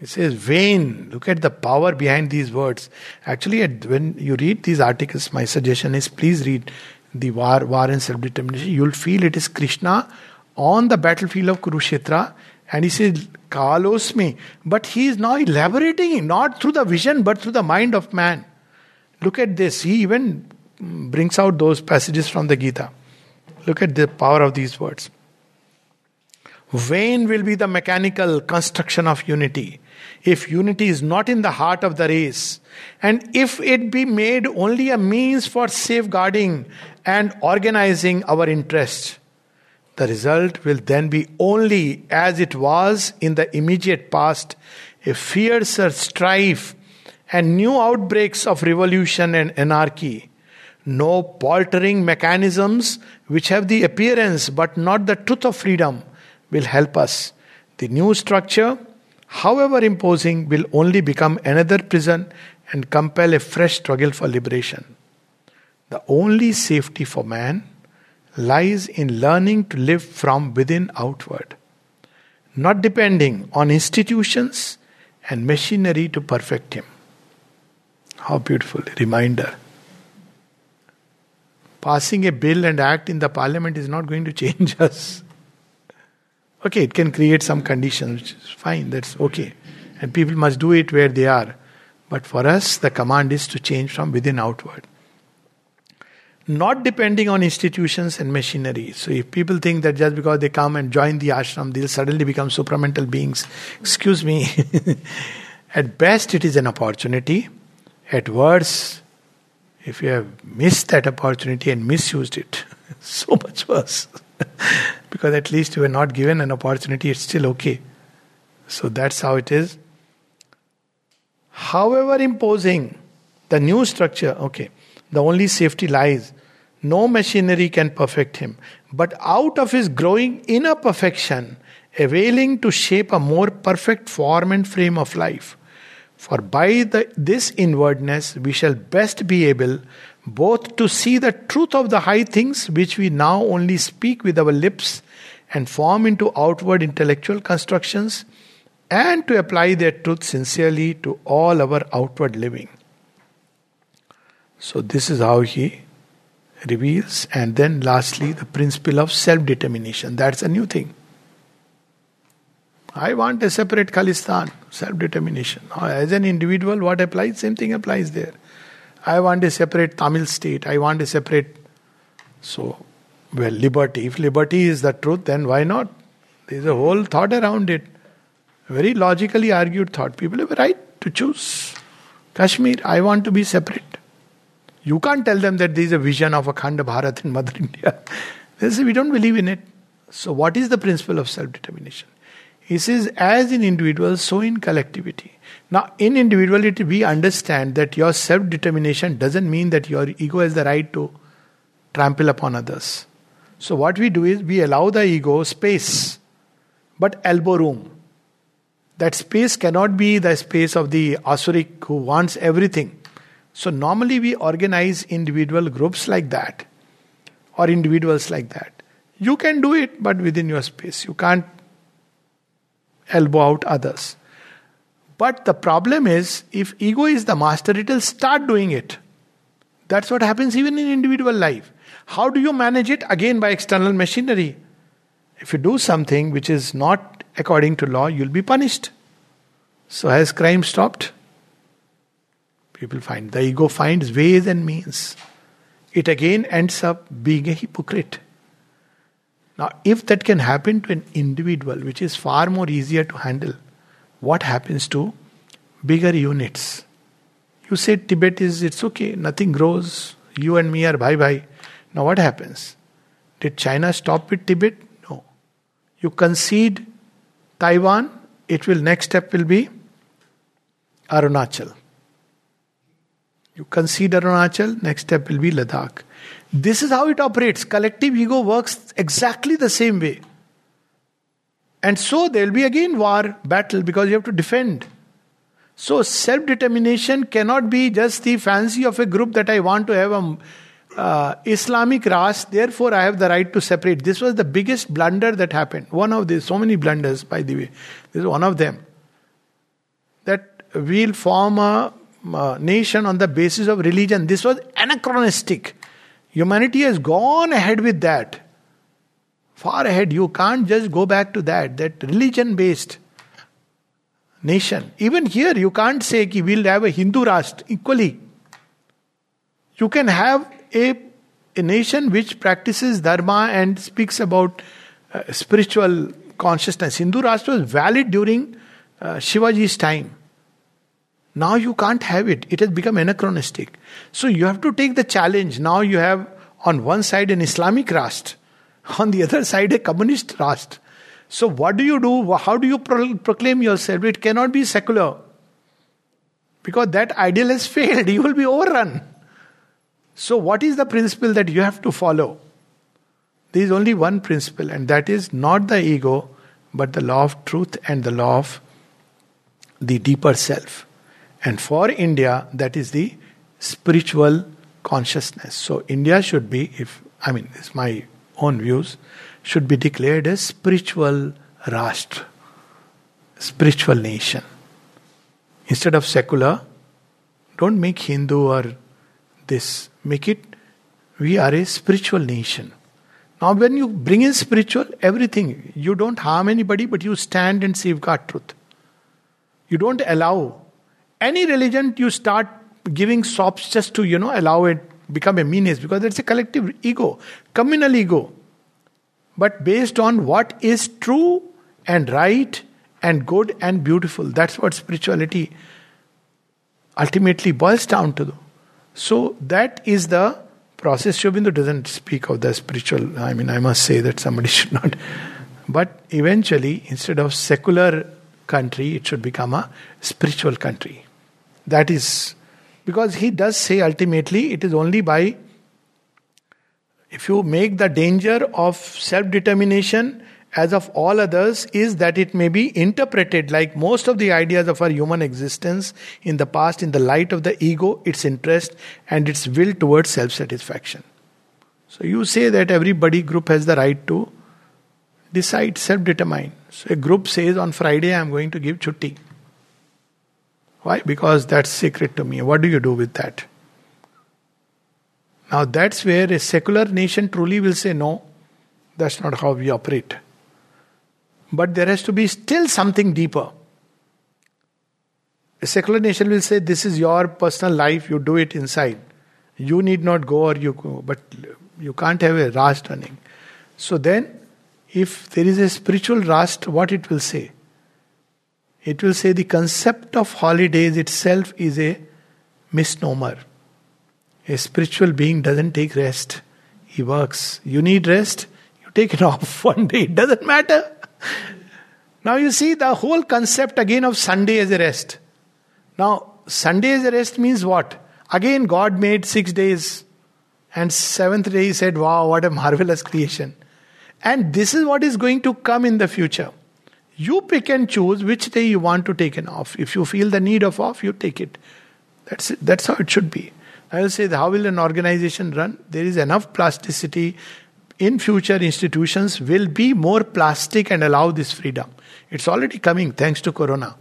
It says vain. Look at the power behind these words. Actually, when you read these articles, my suggestion is please read the War, War and Self-Determination. You'll feel it is Krishna on the battlefield of Kurukshetra. And he says, Kalos me. But he is now elaborating, not through the vision, but through the mind of man. Look at this. He even brings out those passages from the Gita. Look at the power of these words. Vain will be the mechanical construction of unity, if unity is not in the heart of the race, and if it be made only a means for safeguarding and organizing our interests. The result will then be only, as it was in the immediate past, a fiercer strife and new outbreaks of revolution and anarchy. No paltering mechanisms which have the appearance but not the truth of freedom will help us. The new structure, however imposing, will only become another prison and compel a fresh struggle for liberation. The only safety for man lies in learning to live from within outward, not depending on institutions and machinery to perfect him. How beautiful a reminder. Passing a bill and act in the parliament is not going to change us. Okay, it can create some conditions, which is fine, that's okay. And people must do it where they are. But for us, the command is to change from within outward. Not depending on institutions and machinery. So if people think that just because they come and join the ashram, they'll suddenly become supramental beings. Excuse me. At best, it is an opportunity. At worst, if you have missed that opportunity and misused it, so much worse. Because at least you were not given an opportunity, it's still okay. So that's how it is. However imposing the new structure, okay, the only safety lies. No machinery can perfect him. But out of his growing inner perfection, availing to shape a more perfect form and frame of life. For by the, this inwardness, we shall best be able, both to see the truth of the high things which we now only speak with our lips and form into outward intellectual constructions, and to apply their truth sincerely to all our outward living. So this is how he reveals. And then lastly, the principle of self-determination. That's a new thing. I want a separate Khalistan, self-determination. As an individual, what applies? Same thing applies there. I want a separate Tamil state. I want a separate... So, well, liberty. If liberty is the truth, then why not? There's a whole thought around it. Very logically argued thought. People have a right to choose. Kashmir, I want to be separate. You can't tell them that there is a vision of Akhanda Bharat in Mother India. They say, we don't believe in it. So what is the principle of self-determination? He says, as in individuals, so in collectivity. Now, in individuality, we understand that your self-determination doesn't mean that your ego has the right to trample upon others. So what we do is, we allow the ego space, but elbow room. That space cannot be the space of the Asuric who wants everything. So normally we organize individual groups like that, or individuals like that. You can do it, but within your space. You can't elbow out others. But the problem is, if ego is the master, it will start doing it. That's what happens even in individual life. How do you manage it? Again, by external machinery. If you do something which is not according to law, you'll be punished. So has crime stopped? People find, the ego finds ways and means. It again ends up being a hypocrite. Now, if that can happen to an individual, which is far more easier to handle, what happens to bigger units? You say Tibet is, it's okay, nothing grows, you and me are bye-bye. Now what happens? Did China stop with Tibet? No. You concede Taiwan, it will, next step will be Arunachal. You concede Arunachal, next step will be Ladakh. This is how it operates. Collective ego works exactly the same way. And so there will be again war, battle, because you have to defend. So self-determination cannot be just the fancy of a group that I want to have an uh, Islamic ras, therefore I have the right to separate. This was the biggest blunder that happened. One of the, so many blunders, by the way. This is one of them. That we'll form a Uh, nation on the basis of religion. This was anachronistic. Humanity has gone ahead with that. Far ahead. You can't just go back to that. That religion-based nation. Even here, you can't say ki we'll have a Hindu Rashtra equally. You can have a, a nation which practices dharma and speaks about uh, spiritual consciousness. Hindu Rashtra was valid during uh, Shivaji's time. Now you can't have it. It has become anachronistic. So you have to take the challenge. Now you have on one side an Islamic Rashtra, on the other side a communist Rashtra. So what do you do? How do you pro- proclaim yourself? It cannot be secular. Because that ideal has failed. You will be overrun. So what is the principle that you have to follow? There is only one principle, and that is not the ego, but the law of truth and the law of the deeper self. And for India, that is the spiritual consciousness. So India should be, if I mean, it's my own views, should be declared a spiritual Rashtra, spiritual nation. Instead of secular, don't make Hindu or this. Make it, we are a spiritual nation. Now when you bring in spiritual, everything, you don't harm anybody, but you stand and safeguard truth. You don't allow any religion, you start giving sops just to, you know, allow it become a meanness, because that's a collective ego, communal ego. But based on what is true and right and good and beautiful, that's what spirituality ultimately boils down to. So that is the process. Sri Aurobindo doesn't speak of the spiritual, I mean, I must say that somebody should not. But eventually, instead of secular country, it should become a spiritual country. That is, because he does say ultimately it is only by, if you make the danger of self-determination as of all others, is that it may be interpreted like most of the ideas of our human existence in the past in the light of the ego, its interest and its will towards self-satisfaction. So you say that everybody group has the right to decide, self-determine. So a group says on Friday I am going to give chutti. Why? Because that's sacred to me. What do you do with that? Now that's where a secular nation truly will say no, that's not how we operate. But there has to be still something deeper. A secular nation will say, this is your personal life, you do it inside. You need not go or you go, but you can't have a rast running. So then, if there is a spiritual rast, what it will say? It will say the concept of holidays itself is a misnomer. A spiritual being doesn't take rest. He works. You need rest, you take it off one day. It doesn't matter. Now you see the whole concept again of Sunday as a rest. Now Sunday as a rest means what? Again God made six days and seventh day he said, wow, what a marvelous creation. And this is what is going to come in the future. You pick and choose which day you want to take an off. If you feel the need of off, you take it. That's it. That's how it should be. I will say, how will an organization run? There is enough plasticity. In future, institutions will be more plastic and allow this freedom. It's already coming thanks to Corona.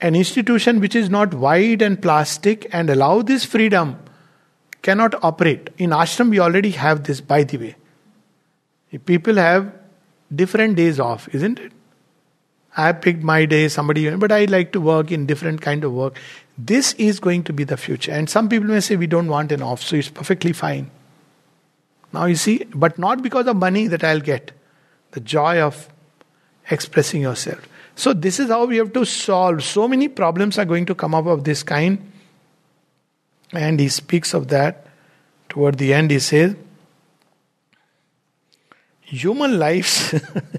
An institution which is not wide and plastic and allow this freedom cannot operate. In ashram, we already have this, by the way. If people have different days off, isn't it? I picked my day, somebody, but I like to work in different kind of work. This is going to be the future. And some people may say, we don't want an off, so it's perfectly fine. Now you see, but not because of money that I'll get. The joy of expressing yourself. So this is how we have to solve. So many problems are going to come up of this kind. And he speaks of that. Toward the end he says, human lives,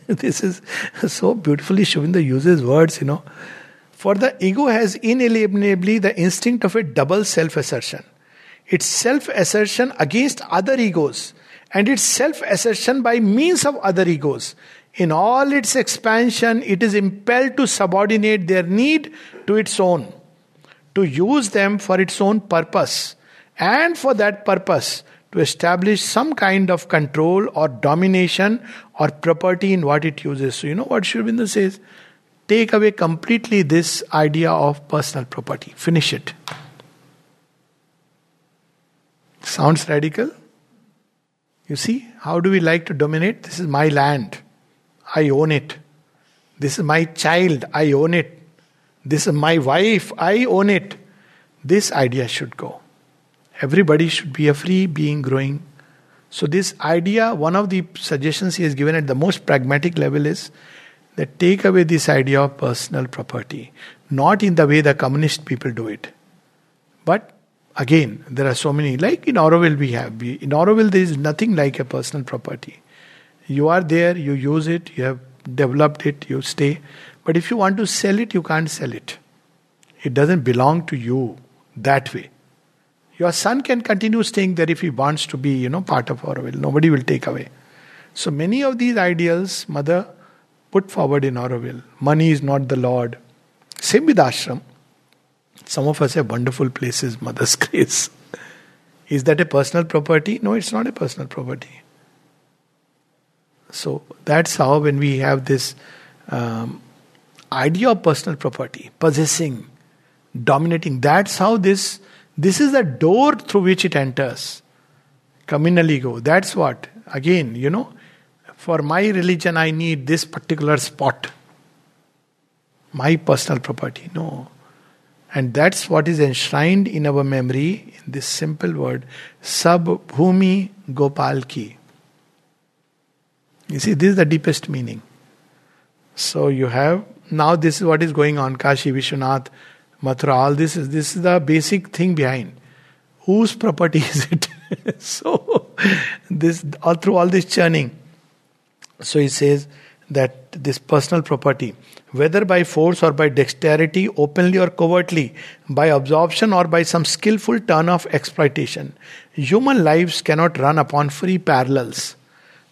this is so beautifully Aurobindo uses words, you know. For the ego has inalienably the instinct of a double self-assertion. Its self-assertion against other egos and its self-assertion by means of other egos. In all its expansion, it is impelled to subordinate their need to its own, to use them for its own purpose, and for that purpose, to establish some kind of control or domination or property in what it uses. So you know what Sri Aurobindo says? Take away completely this idea of personal property. Finish it. Sounds radical. You see, how do we like to dominate? This is my land. I own it. This is my child. I own it. This is my wife. I own it. This idea should go. Everybody should be a free being growing. So this idea, one of the suggestions he has given at the most pragmatic level is that take away this idea of personal property. Not in the way the communist people do it. But again, there are so many, like in Auroville we have. In Auroville there is nothing like a personal property. You are there, you use it, you have developed it, you stay. But if you want to sell it, you can't sell it. It doesn't belong to you that way. Your son can continue staying there if he wants to be, you know, part of Auroville. Nobody will take away. So many of these ideals, Mother put forward in Auroville. Money is not the Lord. Same with ashram. Some of us have wonderful places, Mother's grace. Is that a personal property? No, it's not a personal property. So that's how when we have this um, idea of personal property, possessing, dominating, that's how this This is the door through which it enters. Communal ego. That's what. Again, you know, for my religion I need this particular spot. My personal property. No. And that's what is enshrined in our memory in this simple word. Sab bhumi gopal ki. You see, this is the deepest meaning. So you have, now this is what is going on. Kashi, Vishwanath, Mathura, all this is this is the basic thing behind. Whose property is it? So this all through all this churning. So he says that this personal property, whether by force or by dexterity, openly or covertly, by absorption or by some skillful turn of exploitation, human lives cannot run upon free parallels.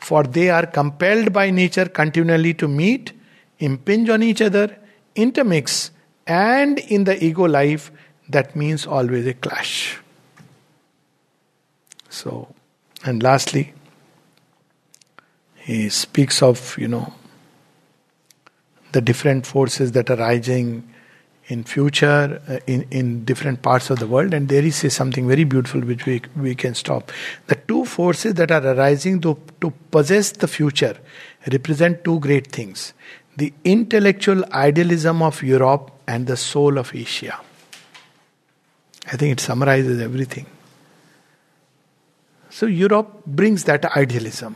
for they are compelled by nature continually to meet, impinge on each other, intermix, and in the ego life, that means always a clash. So, and lastly, he speaks of, you know, the different forces that are rising in future, uh, in, in different parts of the world, and there is something very beautiful which we, we can stop. The two forces that are arising to, to possess the future represent two great things: the intellectual idealism of Europe and the soul of Asia. I think it summarizes everything. So Europe brings that idealism.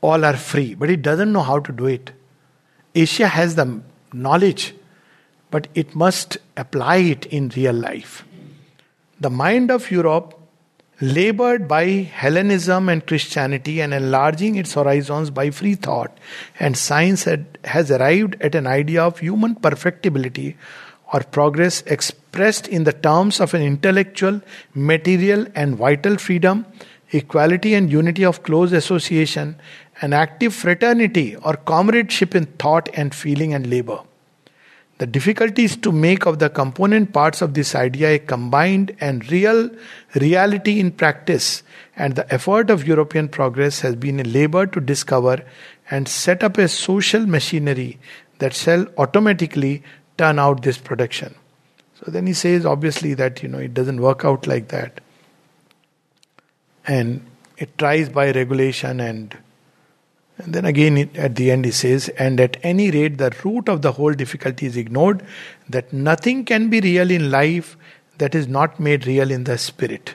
All are free, but it doesn't know how to do it. Asia has the knowledge, but it must apply it in real life. The mind of Europe, labored by Hellenism and Christianity and enlarging its horizons by free thought and science, had, has arrived at an idea of human perfectibility or progress expressed in the terms of an intellectual, material and vital freedom, equality and unity of close association, an active fraternity or comradeship in thought and feeling and labor. The difficulty is to make of the component parts of this idea a combined and real reality in practice, and the effort of European progress has been a labor to discover and set up a social machinery that shall automatically turn out this production. So then he says, obviously, that, you know, it doesn't work out like that. And it tries by regulation, and And then again, it, at the end he says, and at any rate the root of the whole difficulty is ignored, that nothing can be real in life that is not made real in the spirit.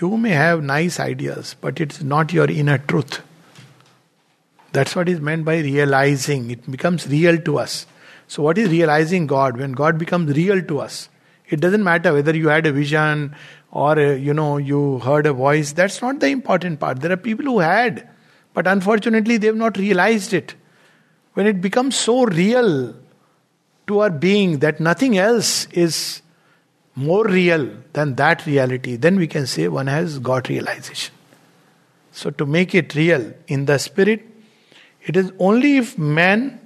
You may have nice ideas, but it's not your inner truth. That's what is meant by realizing. It becomes real to us. So what is realizing God? When God becomes real to us, it doesn't matter whether you had a vision or, a, you know, you heard a voice. That's not the important part. There are people who had, but unfortunately they have not realized it. When it becomes so real to our being that nothing else is more real than that reality, then we can say one has got realization. So to make it real in the spirit, it is only if man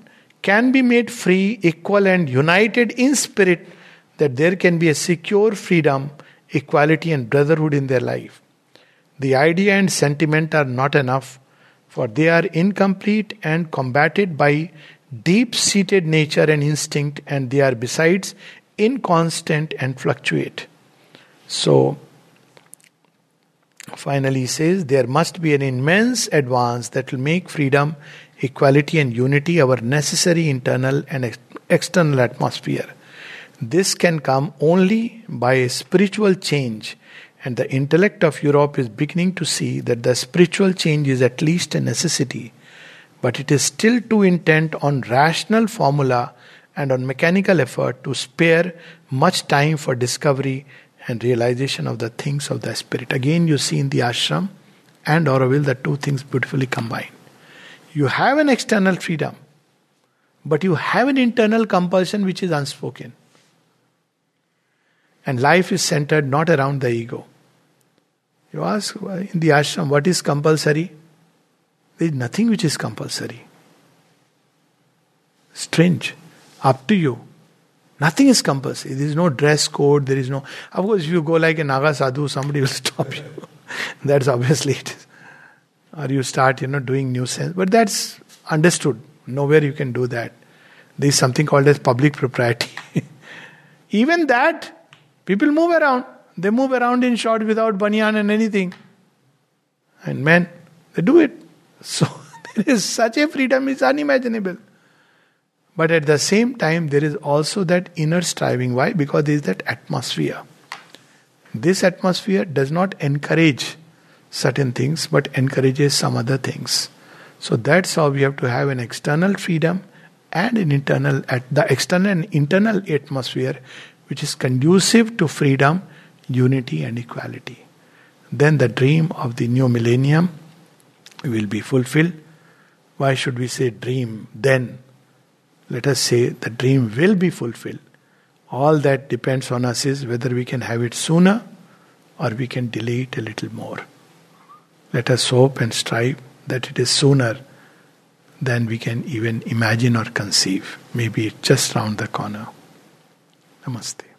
can be made free, equal and united in spirit that there can be a secure freedom, equality and brotherhood in their life. The idea and sentiment are not enough, for they are incomplete and combated by deep-seated nature and instinct, and they are besides inconstant and fluctuate. So, finally he says, there must be an immense advance that will make freedom, equality and unity our necessary internal and ex- external atmosphere. This can come only by a spiritual change, and the intellect of Europe is beginning to see that the spiritual change is at least a necessity, but it is still too intent on rational formula and on mechanical effort to spare much time for discovery and realization of the things of the spirit. Again, you see in the ashram and Auroville the two things beautifully combined. You have an external freedom, but you have an internal compulsion which is unspoken. And life is centered not around the ego. You ask, in the ashram, what is compulsory? There is nothing which is compulsory. Strange. Up to you. Nothing is compulsory. There is no dress code, there is no... Of course, if you go like a Naga sadhu, somebody will stop you. That's obviously it is. Or you start, you know, doing nuisance. But that's understood. Nowhere you can do that. There is something called as public propriety. Even that... People move around. They move around in short without banyan and anything. And men, they do it. So there is such a freedom, it's unimaginable. But at the same time, there is also that inner striving. Why? Because there is that atmosphere. This atmosphere does not encourage certain things, but encourages some other things. So that's how we have to have an external freedom and an internal, at the external and internal atmosphere, which is conducive to freedom, unity and equality. Then the dream of the new millennium will be fulfilled. Why should we say dream then? Let us say the dream will be fulfilled. All that depends on us is whether we can have it sooner or we can delay it a little more. Let us hope and strive that it is sooner than we can even imagine or conceive. Maybe it's just round the corner. Namaste.